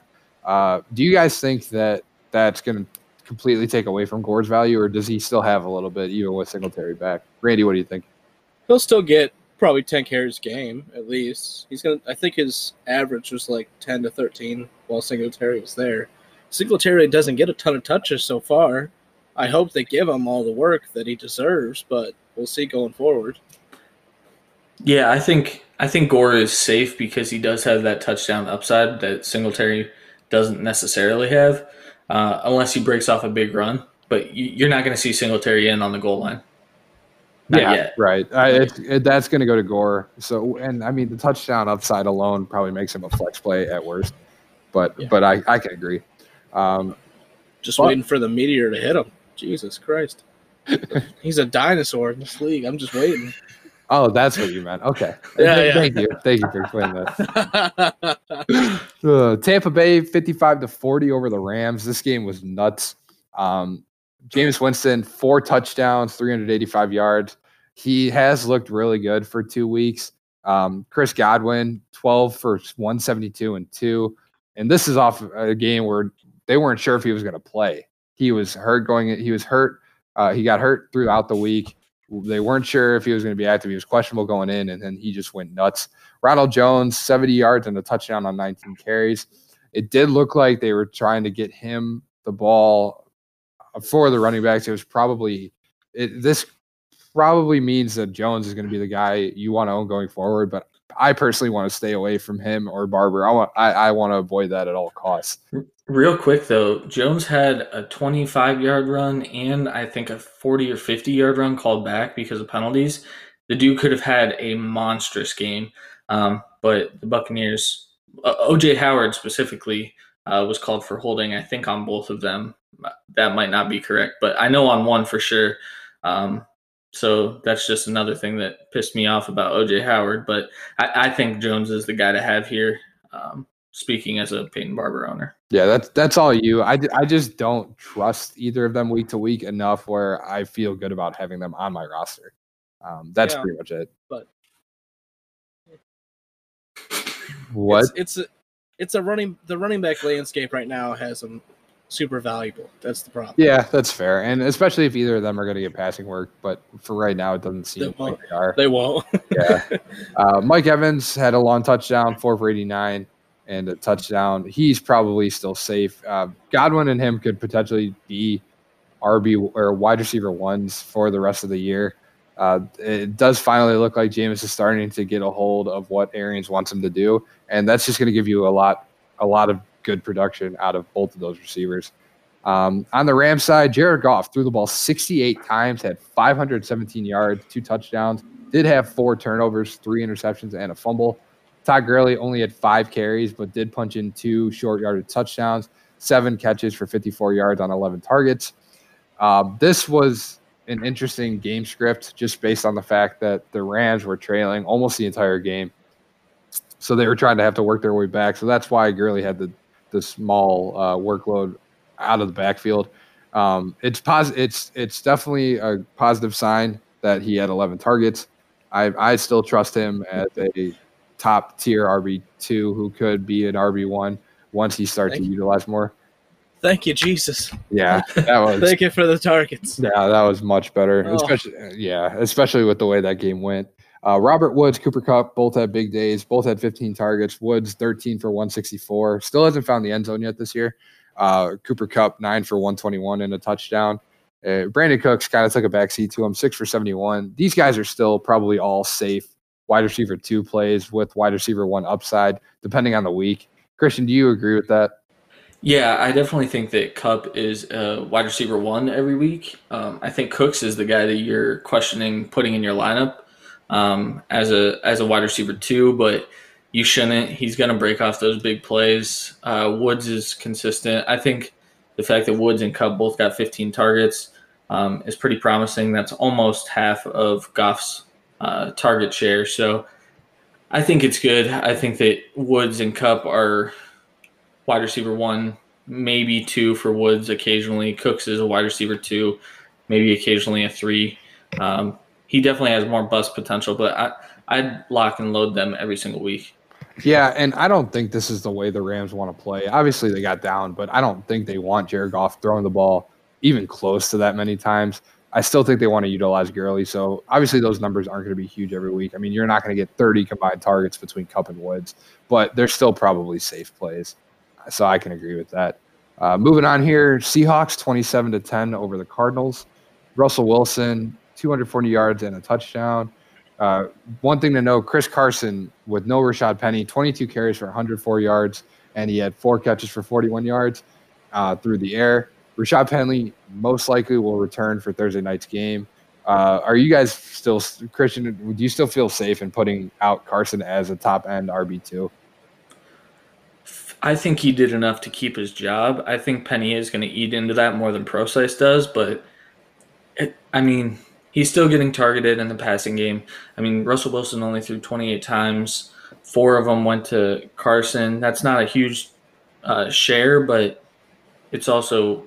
Do you guys think that that's going to completely take away from Gore's value, or does he still have a little bit even with Singletary back? Randy, what do you think? He'll still get probably 10 carries a game at least. I think his average was like 10 to 13 while Singletary was there. Singletary doesn't get a ton of touches so far. I hope they give him all the work that he deserves, but we'll see going forward. Yeah, I think Gore is safe because he does have that touchdown upside that Singletary doesn't necessarily have, unless he breaks off a big run. But you're not going to see Singletary in on the goal line. Not yet. Right. That's going to go to Gore. So, and I mean, the touchdown upside alone probably makes him a flex play at worst. But I can agree. Waiting for the meteor to hit him. Jesus Christ. He's a dinosaur in this league. I'm just waiting. Oh, that's what you meant. Okay. Yeah. Thank you for explaining that. Tampa Bay 55-40 over the Rams. This game was nuts. Jameis Winston, 4 touchdowns, 385 yards. He has looked really good for 2 weeks. Chris Godwin, 12 for 172 and 2. And this is off a game where they weren't sure if he was going to play. He was hurt. He got hurt throughout the week. They weren't sure if he was going to be active. He was questionable going in, and then he just went nuts. Ronald Jones, 70 yards and a touchdown on 19 carries. It did look like they were trying to get him the ball for the running backs. It was probably means that Jones is going to be the guy you want to own going forward, but I personally want to stay away from him or Barber. I want to avoid that at all costs. Real quick, though, Jones had a 25-yard run and I think a 40 or 50-yard run called back because of penalties. The dude could have had a monstrous game, but the Buccaneers, O.J. Howard specifically, was called for holding, I think, on both of them. That might not be correct, but I know on one for sure. So that's just another thing that pissed me off about O.J. Howard, but I think Jones is the guy to have here, speaking as a Peyton Barber owner. Yeah, that's all you. I just don't trust either of them week to week enough where I feel good about having them on my roster. That's pretty much it. But what? The running back landscape right now has them super valuable. That's the problem. Yeah, that's fair. And especially if either of them are going to get passing work, but for right now, it doesn't seem like they are. They won't. Yeah. Mike Evans had a long touchdown, 4 for 89 and a touchdown. He's probably still safe. Godwin and him could potentially be RB or wide receiver ones for the rest of the year. It does finally look like Jameis is starting to get a hold of what Arians wants him to do. And that's just going to give you a lot of good production out of both of those receivers. On the Rams side, Jared Goff threw the ball 68 times, had 517 yards, 2 touchdowns, did have 4 turnovers, 3 interceptions, and a fumble. Todd Gurley only had 5 carries, but did punch in 2 short yardage touchdowns, 7 catches for 54 yards on 11 targets. This was an interesting game script just based on the fact that the Rams were trailing almost the entire game. So they were trying to have to work their way back. So that's why Gurley had the small workload out of the backfield. It's definitely a positive sign that he had 11 targets. I still trust him as a top tier RB2 who could be an RB1 once he starts to utilize more. Thank you, Jesus. Yeah, that was. Thank you for the targets. Yeah, that was much better. Oh. Especially with the way that game went. Robert Woods, Cooper Kupp, both had big days. Both had 15 targets. Woods 13 for 164. Still hasn't found the end zone yet this year. Cooper Kupp 9 for 121 and a touchdown. Brandon Cooks kind of took a backseat to him, 6 for 71. These guys are still probably all safe wide receiver 2 plays with wide receiver 1 upside, depending on the week. Christian, do you agree with that? Yeah, I definitely think that Kupp is wide receiver 1 every week. I think Cooks is the guy that you're questioning putting in your lineup as a wide receiver 2, but you shouldn't. He's going to break off those big plays. Woods is consistent. I think the fact that Woods and Kupp both got 15 targets is pretty promising. That's almost half of Goff's target share. So I think it's good. I think that Woods and Kupp are wide receiver 1, maybe 2 for Woods occasionally. Cooks is a wide receiver 2, maybe occasionally a 3. He definitely has more bust potential, but I'd lock and load them every single week. Yeah, and I don't think this is the way the Rams want to play. Obviously, they got down, but I don't think they want Jared Goff throwing the ball even close to that many times. I still think they want to utilize Gurley, so obviously those numbers aren't going to be huge every week. I mean, you're not going to get 30 combined targets between Kupp and Woods, but they're still probably safe plays. So I can agree with that. Moving on here, Seahawks 27-10 over the Cardinals. Russell Wilson, 240 yards and a touchdown. One thing to note, Chris Carson with no Rashad Penny, 22 carries for 104 yards, and he had 4 catches for 41 yards through the air. Rashad Penny most likely will return for Thursday night's game. Are you guys still, Christian, do you still feel safe in putting out Carson as a top-end RB2? I think he did enough to keep his job. I think Penny is going to eat into that more than Procise does, but he's still getting targeted in the passing game. I mean, Russell Wilson only threw 28 times. 4 of them went to Carson. That's not a huge share, but it's also,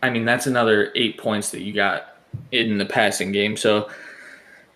that's another 8 points that you got in the passing game. So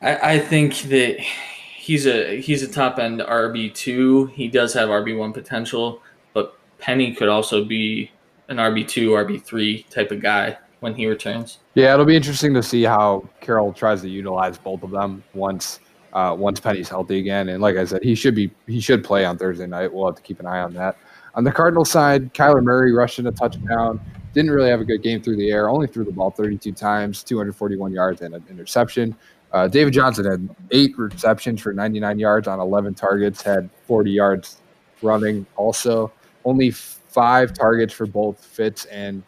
I think that he's a top-end RB2. He does have RB1 potential, but Penny could also be an RB2, RB3 type of guy when he returns. Yeah, it'll be interesting to see how Carroll tries to utilize both of them once Penny's healthy again. And like I said, he should play on Thursday night. We'll have to keep an eye on that. On the Cardinals side, Kyler Murray rushed in a touchdown. Didn't really have a good game through the air. Only threw the ball 32 times, 241 yards, and an interception. David Johnson had 8 receptions for 99 yards on 11 targets, had 40 yards running also. Only 5 targets for both Fitz and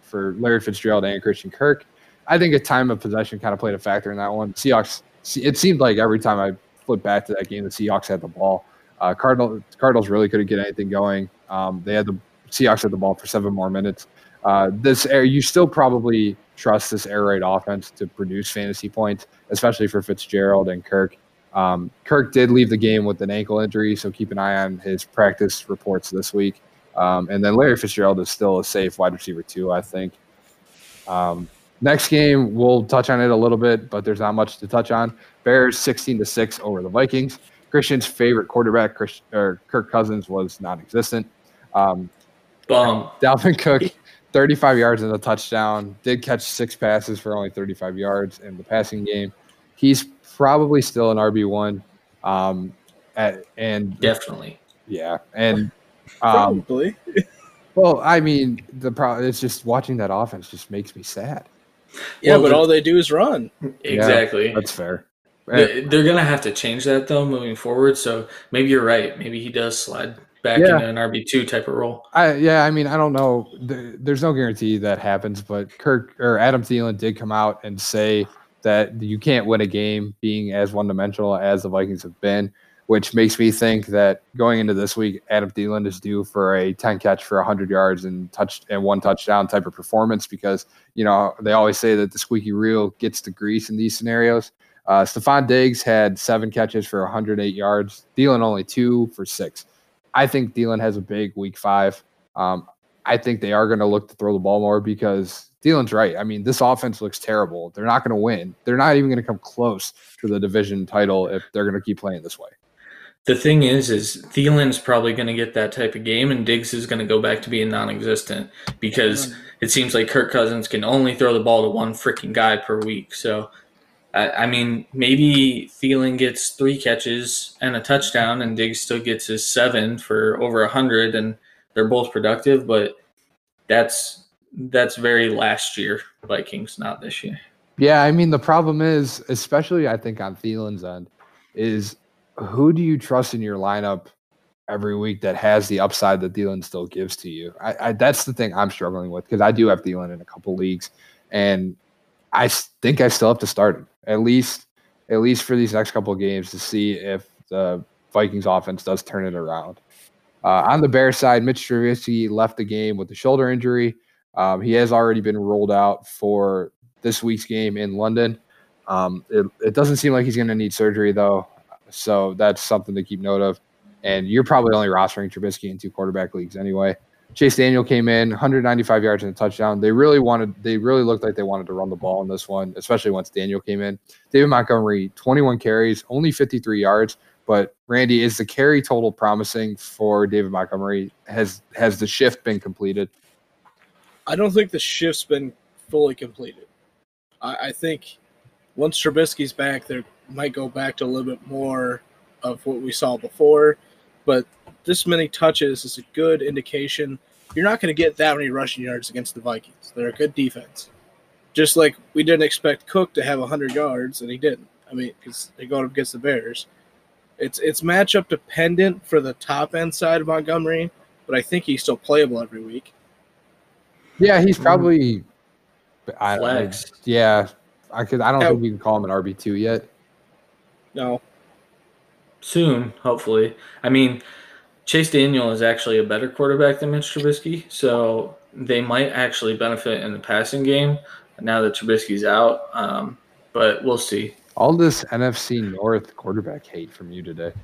for Larry Fitzgerald and Christian Kirk. I think a time of possession kind of played a factor in that one. Seahawks, it seemed like every time I flipped back to that game, the Seahawks had the ball. Cardinals really couldn't get anything going. Seahawks had the ball for 7 more minutes. You still probably trust this air raid offense to produce fantasy points, especially for Fitzgerald and Kirk. Kirk did leave the game with an ankle injury, so keep an eye on his practice reports this week. And then Larry Fitzgerald is still a safe wide receiver 2, I think. Next game, we'll touch on it a little bit, but there's not much to touch on. Bears 16-6 over the Vikings. Christian's favorite quarterback, Kirk Cousins, was non-existent. Dalvin Cook, 35 yards and a touchdown. Did catch 6 passes for only 35 yards in the passing game. He's probably still an RB1. Definitely. Yeah. And probably. Well, it's just watching that offense just makes me sad. Yeah, well, but all they do is run. Exactly. Yeah, that's fair. They're going to have to change that, though, moving forward. So maybe you're right. Maybe he does slide back in an RB2 type of role. I mean, I don't know. There's no guarantee that happens, but Kirk or Adam Thielen did come out and say that you can't win a game being as one-dimensional as the Vikings have been, which makes me think that going into this week, Adam Thielen is due for a 10-catch for 100 yards and one touchdown type of performance because, you know, they always say that the squeaky wheel gets the grease in these scenarios. Stephon Diggs had 7 catches for 108 yards. Thielen only 2 for 6. I think Thielen has a big week 5. I think they are going to look to throw the ball more because Thielen's right. I mean, this offense looks terrible. They're not going to win. They're not even going to come close to the division title if they're going to keep playing this way. The thing is Thielen's probably going to get that type of game, and Diggs is going to go back to being non-existent because it seems like Kirk Cousins can only throw the ball to one freaking guy per week. So, I mean, maybe Thielen gets 3 catches and a touchdown, and Diggs still gets his 7 for over 100, and they're both productive. But that's very last year Vikings, not this year. Yeah, I mean, the problem is, especially I think on Thielen's end, is who do you trust in your lineup every week that has the upside that Thielen still gives to you? I that's the thing I'm struggling with because I do have Thielen in a couple leagues, and I think I still have to start him at least for these next couple of games to see if the Vikings offense does turn it around. On the Bears side, Mitch Trubisky left the game with a shoulder injury. He has already been ruled out for this week's game in London. It doesn't seem like he's going to need surgery, though, so that's something to keep note of. And you're probably only rostering Trubisky in 2 quarterback leagues anyway. Chase Daniel came in, 195 yards and a touchdown. They really looked like they wanted to run the ball in this one, especially once Daniel came in. David Montgomery, 21 carries, only 53 yards. But Randy, is the carry total promising for David Montgomery? Has the shift been completed? I don't think the shift's been fully completed. I think once Trubisky's back, there might go back to a little bit more of what we saw before. But this many touches is a good indication. You're not going to get that many rushing yards against the Vikings. They're a good defense. Just like we didn't expect Cook to have 100 yards, and he didn't. I mean, because they go up against the Bears. It's matchup dependent for the top end side of Montgomery, but I think he's still playable every week. Yeah, he's probably flex. I don't think we can call him an RB2 yet. No. Soon, hopefully. I mean, Chase Daniel is actually a better quarterback than Mitch Trubisky, so they might actually benefit in the passing game now that Trubisky's out, but we'll see. All this NFC North quarterback hate from you today.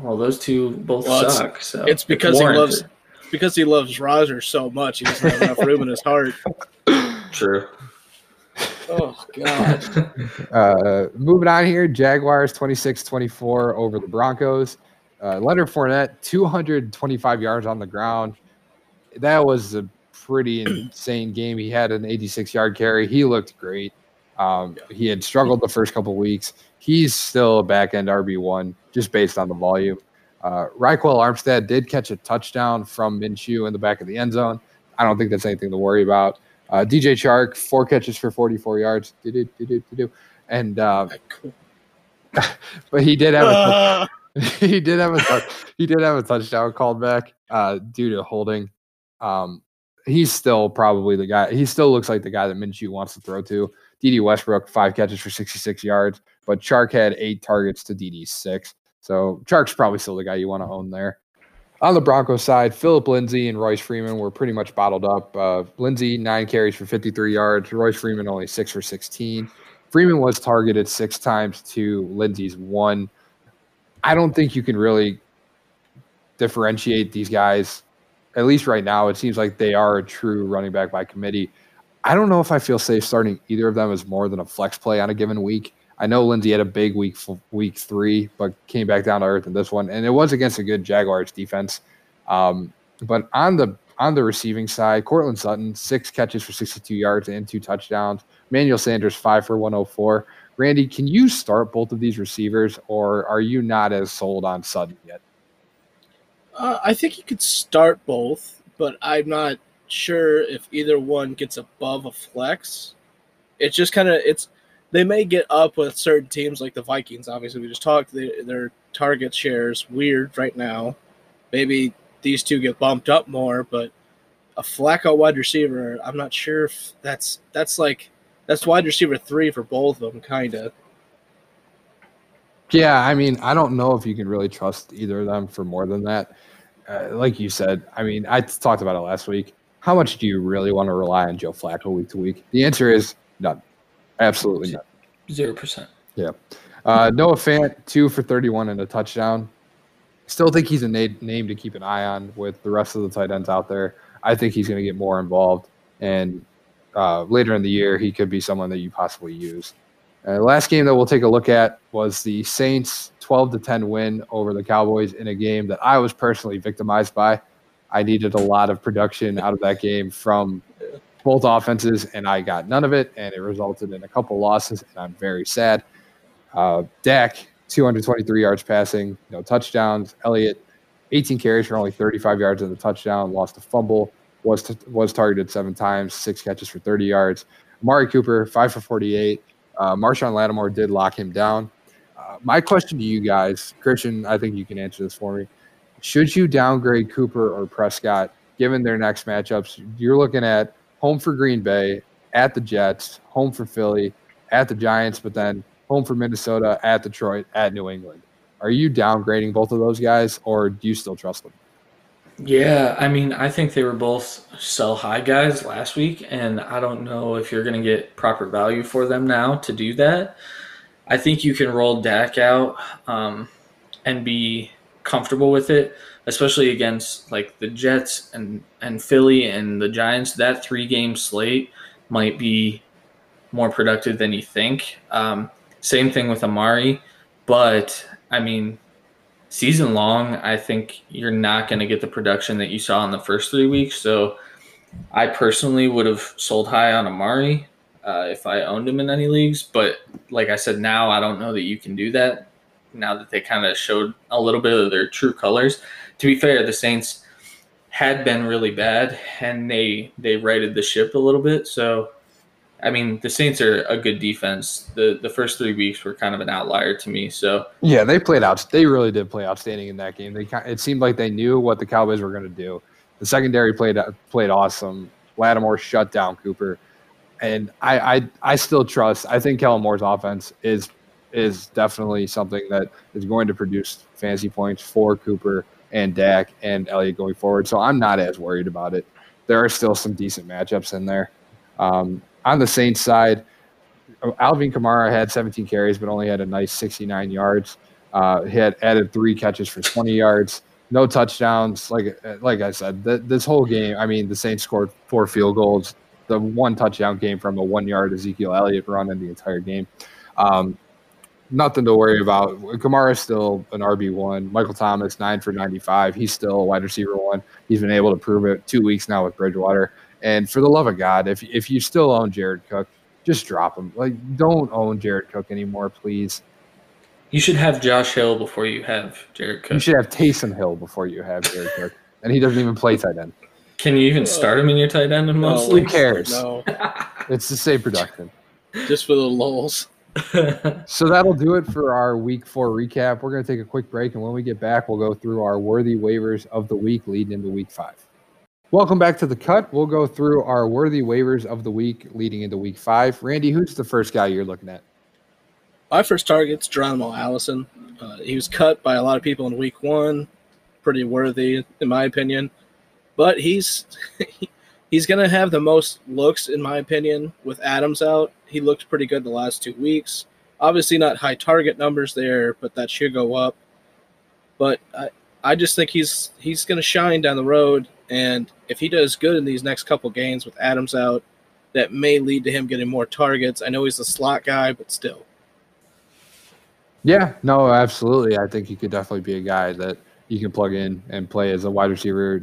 Well, those two both suck. So it's because he loves Rodgers so much, he doesn't have enough room in his heart. True. Oh, God. Moving on here, Jaguars 26-24 over the Broncos. Leonard Fournette, 225 yards on the ground. That was a pretty insane game. He had an 86-yard carry. He looked great. He had struggled the first couple weeks. He's still a back-end RB1 just based on the volume. Raquel Armstead did catch a touchdown from Minshew in the back of the end zone. I don't think that's anything to worry about. DJ Chark, 4 catches for 44 yards. And but he did have a touchdown called back due to holding. He's still probably the guy. He still looks like the guy that Minshew wants to throw to. DD Westbrook, 5 catches for 66 yards, but Chark had 8 targets to DD's 6. So Chark's probably still the guy you want to own there. On the Broncos side, Phillip Lindsay and Royce Freeman were pretty much bottled up. Lindsay, 9 carries for 53 yards. Royce Freeman only 6 for 16. Freeman was targeted 6 times to Lindsay's 1. I don't think you can really differentiate these guys. At least right now, it seems like they are a true running back by committee. I don't know if I feel safe starting either of them as more than a flex play on a given week. I know Lindsay had a big week 3, but came back down to earth in this one, and it was against a good Jaguars defense. But on the receiving side, Cortland Sutton, 6 catches for 62 yards and 2 touchdowns. Manuel Sanders, 5 for 104. Randy, can you start both of these receivers, or are you not as sold on Sutton yet? I think you could start both, but I'm not sure if either one gets above a flex. It's just kind of They may get up with certain teams like the Vikings. Obviously, we just talked. Their target share is weird right now. maybe these two get bumped up more, but a Flacco wide receiver, I'm not sure if that's wide receiver 3 for both of them, kind of. Yeah, I mean, I don't know if you can really trust either of them for more than that. Like you said, I mean, I talked about it last week. How much do you really want to rely on Joe Flacco week to week? The answer is none. Absolutely none. 0%. Yeah. Noah Fant, 2 for 31 and a touchdown. Still think he's a name to keep an eye on with the rest of the tight ends out there. I think he's going to get more involved, and later in the year, he could be someone that you possibly use. Last game that we'll take a look at was the Saints' 12-10 win over the Cowboys in a game that I was personally victimized by. I needed a lot of production out of that game from both offenses, and I got none of it, and it resulted in a couple losses, and I'm very sad. Dak, 223 yards passing, no touchdowns. Elliott, 18 carries for only 35 yards and a touchdown, lost a fumble, was targeted 7 times, 6 catches for 30 yards. Amari Cooper, 5 for 48. Marshawn Lattimore did lock him down. My question to you guys, Christian, I think you can answer this for me. Should you downgrade Cooper or Prescott, given their next matchups? You're looking at home for Green Bay, at the Jets, home for Philly, at the Giants, but then home for Minnesota, at Detroit, at New England. Are you downgrading both of those guys, or do you still trust them? Yeah, I mean, I think they were both sell-high guys last week, and I don't know if you're going to get proper value for them now to do that. I think you can roll Dak out and be comfortable with it, especially against like the Jets and Philly and the Giants. That 3-game slate might be more productive than you think. Same thing with Amari, but I mean, season long, I think you're not going to get the production that you saw in the first 3 weeks. So I personally would have sold high on Amari if I owned him in any leagues. But like I said, now I don't know that you can do that now that they kind of showed a little bit of their true colors. To be fair, the Saints had been really bad, and they righted the ship a little bit. So, I mean, the Saints are a good defense. The first 3 weeks were kind of an outlier to me. So yeah, they really did play outstanding in that game. It seemed like they knew what the Cowboys were going to do. The secondary played awesome. Lattimore shut down Cooper, and I still trust. I think Kellen Moore's offense is definitely something that is going to produce fantasy points for Cooper and Dak and Elliott going forward. So I'm not as worried about it. There are still some decent matchups in there. On the Saints side, Alvin Kamara had 17 carries but only had a nice 69 yards. He had added 3 catches for 20 yards, no touchdowns. Like I said, this whole game, I mean, the Saints scored 4 field goals. The 1 touchdown came from a 1-yard Ezekiel Elliott run in the entire game. Nothing to worry about. Kamara's still an RB1. Michael Thomas, 9 for 95. He's still a wide receiver 1. He's been able to prove it 2 weeks now with Bridgewater. And for the love of God, if you still own Jared Cook, just drop him. Like, don't own Jared Cook anymore, please. You should have Josh Hill before you have Jared Cook. You should have Taysom Hill before you have Jared Cook. And he doesn't even play tight end. Can you even start him in your tight end? Mostly? Who cares? No. It's the same production. Just for the lulls. So that'll do it for our Week 4 recap. We're going to take a quick break, and when we get back, we'll go through our worthy waivers of the week leading into Week 5. Welcome back to The Cut. We'll go through our worthy waivers of the week leading into Week 5. Randy, who's the first guy you're looking at? My first target's Geronimo Allison. He was cut by a lot of people in Week 1. Pretty worthy, in my opinion. But he's going to have the most looks, in my opinion, with Adams out. He looked pretty good the last 2 weeks. Obviously not high target numbers there, but that should go up. But I just think he's going to shine down the road. And if he does good in these next couple games with Adams out, that may lead to him getting more targets. I know he's the slot guy, but still. Yeah, no, absolutely. I think he could definitely be a guy that you can plug in and play as a wide receiver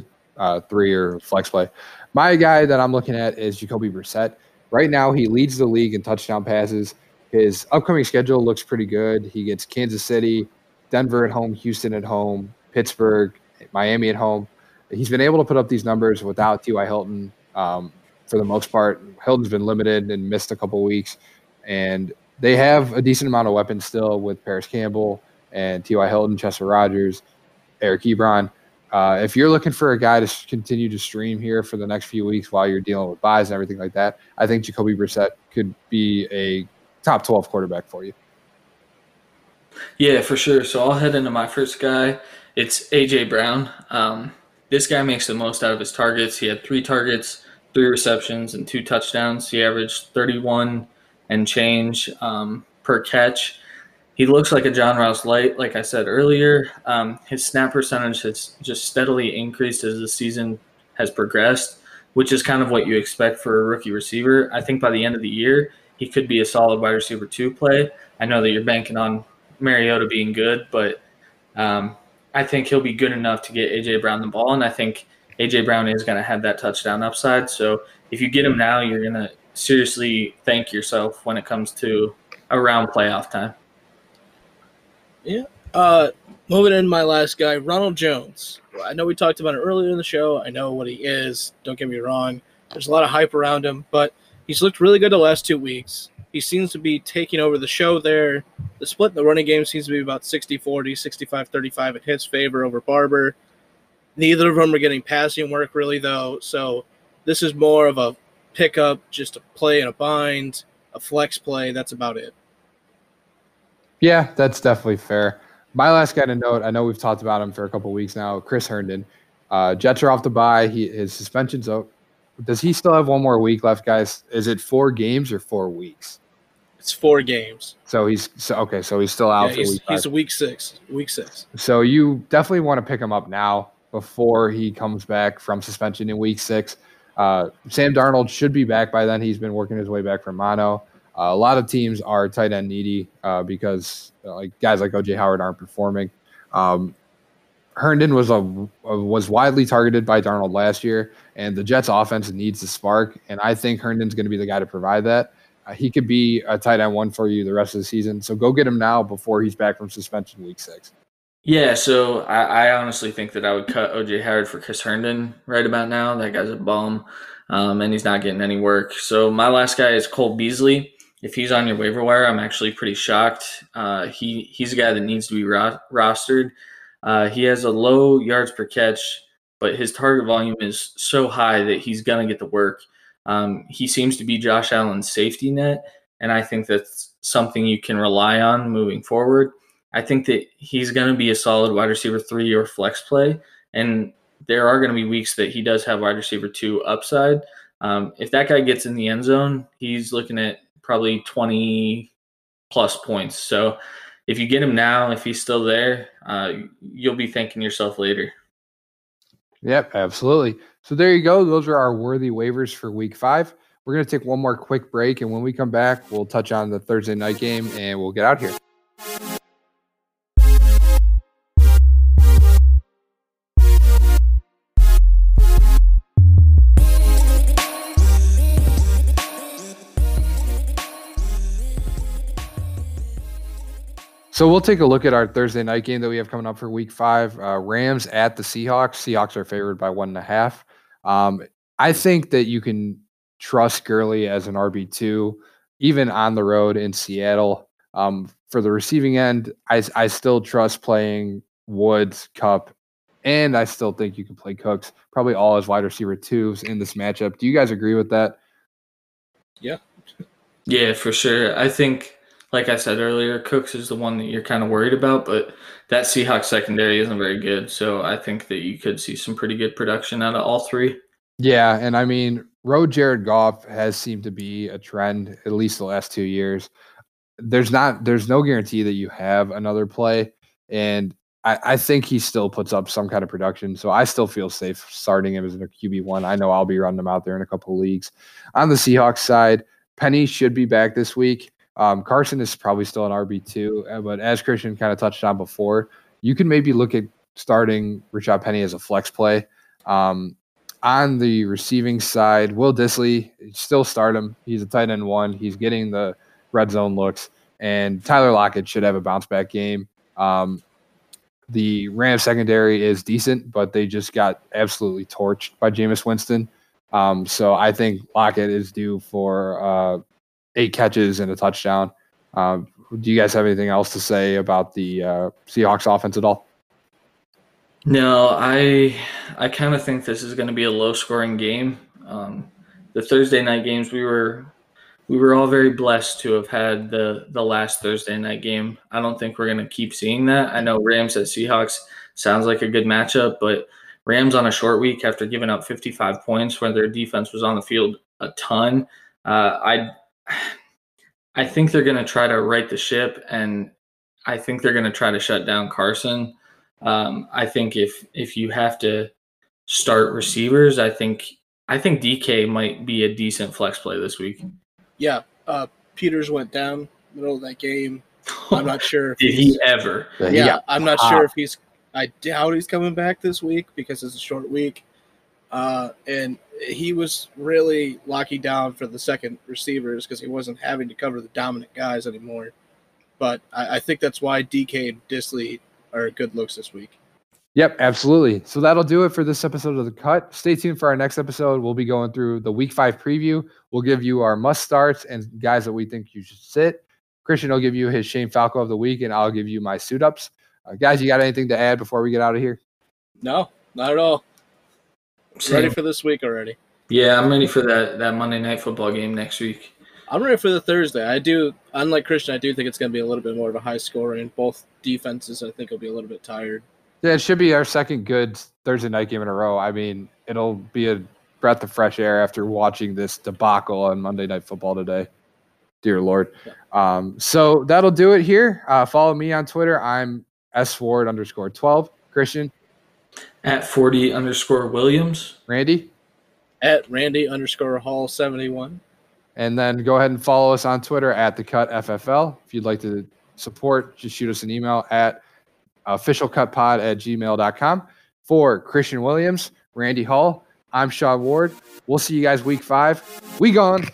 3 or flex play. My guy that I'm looking at is Jacoby Brissett. Right now, he leads the league in touchdown passes. His upcoming schedule looks pretty good. He gets Kansas City, Denver at home, Houston at home, Pittsburgh, Miami at home. He's been able to put up these numbers without T.Y. Hilton for the most part. Hilton's been limited and missed a couple weeks. And they have a decent amount of weapons still with Paris Campbell and T.Y. Hilton, Chester Rogers, Eric Ebron. If you're looking for a guy to continue to stream here for the next few weeks while you're dealing with buys and everything like that, I think Jacoby Brissett could be a top 12 quarterback for you. Yeah, for sure. So I'll head into my first guy. It's A.J. Brown. This guy makes the most out of his targets. He had 3 targets, 3 receptions, and 2 touchdowns. He averaged 31 and change per catch. He looks like a John Ross light, like I said earlier. His snap percentage has just steadily increased as the season has progressed, which is kind of what you expect for a rookie receiver. I think by the end of the year, he could be a solid wide receiver 2 play. I know that you're banking on Mariota being good, but I think he'll be good enough to get A.J. Brown the ball, and I think A.J. Brown is going to have that touchdown upside. So if you get him now, you're going to seriously thank yourself when it comes to around playoff time. Yeah. Moving in my last guy, Ronald Jones. I know we talked about it earlier in the show. I know what he is. Don't get me wrong. There's a lot of hype around him, but he's looked really good the last 2 weeks. He seems to be taking over the show there. The split in the running game seems to be about 60-40, 65-35 in his favor over Barber. Neither of them are getting passing work really, though. So this is more of a pickup, just a play in a bind, a flex play. That's about it. Yeah, that's definitely fair. My last guy to note, I know we've talked about him for a couple of weeks now, Chris Herndon. Jets are off the bye. His suspension's up. Does he still have one more week left, guys? Is it 4 games or 4 weeks? It's 4 games. So he's still out for week 5. He's week 6. So you definitely want to pick him up now before he comes back from suspension in week 6. Sam Darnold should be back by then. He's been working his way back from mono. A lot of teams are tight end needy because guys like O.J. Howard aren't performing. Herndon was widely targeted by Darnold last year, and the Jets' offense needs a spark, and I think Herndon's going to be the guy to provide that. He could be a tight end 1 for you the rest of the season, so go get him now before he's back from suspension week 6. Yeah, so I honestly think that I would cut O.J. Howard for Chris Herndon right about now. That guy's a bum, and he's not getting any work. So my last guy is Cole Beasley. If he's on your waiver wire, I'm actually pretty shocked. He's a guy that needs to be rostered. He has a low yards per catch, but his target volume is so high that he's going to get the work. He seems to be Josh Allen's safety net, and I think that's something you can rely on moving forward. I think that he's going to be a solid wide receiver 3 or flex play, and there are going to be weeks that he does have wide receiver 2 upside. If that guy gets in the end zone, he's looking at probably 20-plus points. So if you get him now, if he's still there, you'll be thanking yourself later. Yep, absolutely. So there you go. Those are our worthy waivers for week 5. We're going to take one more quick break, and when we come back, we'll touch on the Thursday night game, and we'll get out here. So we'll take a look at our Thursday night game that we have coming up for week 5. Rams at the Seahawks. Seahawks are favored by 1.5. I think that you can trust Gurley as an RB2, even on the road in Seattle. For the receiving end, I still trust playing Woods, Kupp, and I still think you can play Cooks, probably all as wide receiver 2s in this matchup. Do you guys agree with that? Yeah. Yeah, for sure. I think, like I said earlier, Cooks is the one that you're kind of worried about, but that Seahawks secondary isn't very good. So I think that you could see some pretty good production out of all 3. Yeah, and I mean, road Jared Goff has seemed to be a trend, at least the last 2 years. There's no guarantee that you have another play, and I think he still puts up some kind of production, so I still feel safe starting him as a QB1. I know I'll be running him out there in a couple of leagues. On the Seahawks side, Penny should be back this week. Carson is probably still an RB2, but as Christian kind of touched on before, you can maybe look at starting Rashad Penny as a flex play. On the receiving side, Will Dissly, still start him. He's a tight end 1. He's getting the red zone looks, and Tyler Lockett should have a bounce back game. The Rams secondary is decent, but they just got absolutely torched by Jameis Winston. So I think Lockett is due for 8 catches and a touchdown. Do you guys have anything else to say about the Seahawks offense at all? No, I kind of think this is going to be a low-scoring game. The Thursday night games, we were all very blessed to have had the last Thursday night game. I don't think we're going to keep seeing that. I know Rams at Seahawks sounds like a good matchup, but Rams on a short week after giving up 55 points where their defense was on the field a ton. I think they're going to try to right the ship, and I think they're going to try to shut down Carson. I think if you have to start receivers, I think DK might be a decent flex play this week. Yeah, Peters went down in the middle of that game. I'm not sure. If Did he ever? Yeah, I'm not sure if he's – I doubt he's coming back this week because it's a short week. And he was really locking down for the second receivers because he wasn't having to cover the dominant guys anymore. But I think that's why DK and Disley are good looks this week. Yep, absolutely. So that'll do it for this episode of The Cut. Stay tuned for our next episode. We'll be going through the Week 5 preview. We'll give you our must-starts and guys that we think you should sit. Christian will give you his Shane Falco of the week, and I'll give you my suit-ups. Guys, you got anything to add before we get out of here? No, not at all. Same. Ready for this week already. Yeah, I'm ready for that Monday Night Football game next week. I'm ready for the Thursday. I do, unlike Christian, I do think it's going to be a little bit more of a high scoring. And both defenses, I think, will be a little bit tired. Yeah, it should be our second good Thursday night game in a row. I mean, it'll be a breath of fresh air after watching this debacle on Monday Night Football today. Dear Lord. Yeah. So that'll do it here. Follow me on Twitter. I'm sward_12. Christian? @40_Williams. Randy? @Randy_Hall71. And then go ahead and follow us on Twitter @TheCutFFL. If you'd like to support, just shoot us an email at officialcutpod@gmail.com. For Christian Williams, Randy Hall, I'm Shaw Ward. We'll see you guys week 5. We gone.